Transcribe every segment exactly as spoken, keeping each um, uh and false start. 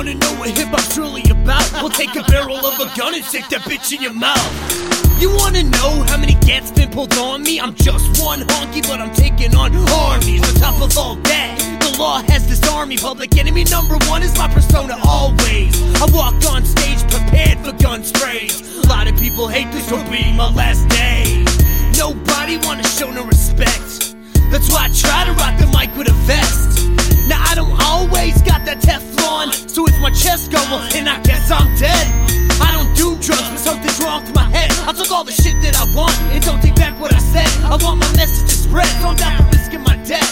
wanna know what hip-hop's really about? We'll take a barrel of a gun and stick that bitch in your mouth. You wanna know how many gats been pulled on me? I'm just one honky, but I'm taking on armies. On top of all that, the law has disarmed me. Public enemy number one is my persona always. I walk on stage prepared for gun sprays. A lot of people hate this, will be my last day. Nobody wanna show no respect. That's why I try to rock the mic with a vest. Now I don't always got that Teflon, so if my chest goes, well, then I guess I'm dead. I don't do drugs, but something's wrong with my head. I took all the shit that I want, and don't take back what I said. I want my message to spread, so I'm not risking my death.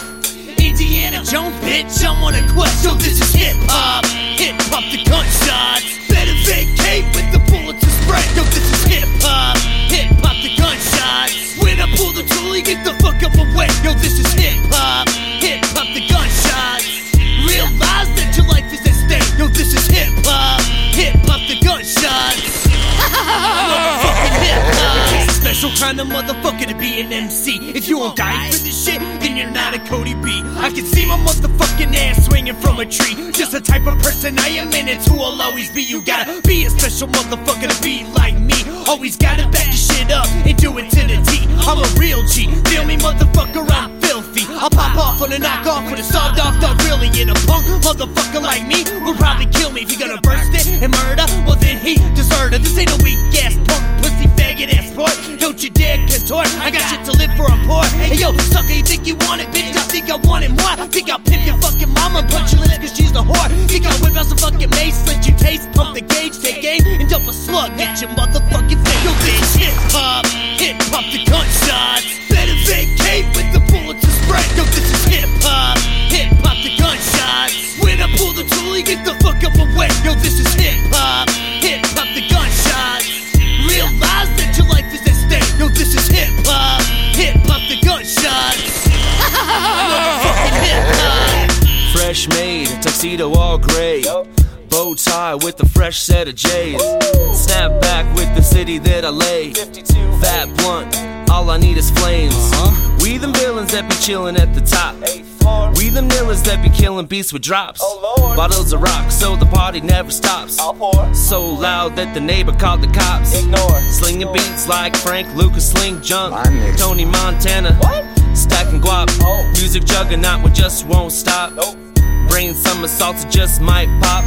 Indiana Jones, bitch, I'm on a quest. So this is hip-hop, hip-hop the gunshots. Better vacate with the bullets to spread. Yo, this is hip-hop, hip-hop the gunshots. When I pull the tool, you get the fuck up away. Yo, this is hip-hop, hip-hop the gunshots. Realize that your life is at stake. Yo, this is hip-hop, hip-hop the gunshots. Motherfucking hip-hop. It's a special kind of motherfucker to be an M C. If you won't die for this shit, then you're not a Cody B. I can see my motherfucking ass swinging from a tree. Just the type of person I am, and it's who I'll always be. You gotta be a special motherfucker to be like me. Always gotta back your shit up and do it to the T. I'm a real G, feel me motherfucker, I'm filthy. I'll pop off on a knockoff with a sawed off dog really. And a punk motherfucker like me will probably kill me. If you're gonna burst it and murder, well then he deserted. This ain't a weak ass punk pussy faggot ass sport. Don't you dare contort, I got shit to live for, I'm poor. Hey yo, sucker, you think you want it, bitch? I think I want it more. Think I'll pimp your fucking mama, punch your lips cause she's a whore. Think I'll whip out some fucking mace, let you taste, pump the gauge, take aim, and dump a slug at your motherfucking face. Yo, bitch, hip-hop, hip-hop the gunshots. Better vacate with the bullets to spread. Yo, this is hip-hop, hip-hop the gunshots. When I pull the tool, you get the fuck up away. Yo, this is hip-hop, hip-hop the gunshots. Realize that your life is at stake. Yo, this is hip-hop, hip-hop the gunshots. Fresh made, tuxedo all gray, bow tie with a fresh set of J's. Snap back with the city that I lay. Fat blunt, all I need is flames. We them villains that be chillin' at the top. We them nillers that be killing beasts with drops. Bottles of rock so the party never stops. So loud that the neighbor called the cops. Slinging beats like Frank Lucas, sling junk, Tony Montana. Stacking guap, oh. Music juggernaut, we just won't stop. Nope. Brain somersaults just might pop.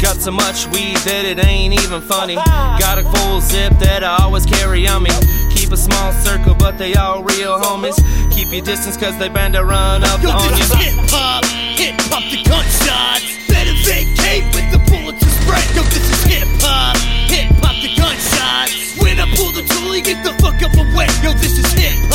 Got so much weed that it ain't even funny. Got a full zip that I always carry on me. Keep a small circle, but they all real homies. Keep your distance, cause they bound to run up Yo, on you. Hip hop, hip hop the gunshots. Better vacate with the bullets to spread. Yo, this is hip hop, hip hop the gunshots. When I pull the tool, you get the fuck up away. Yo, this is hip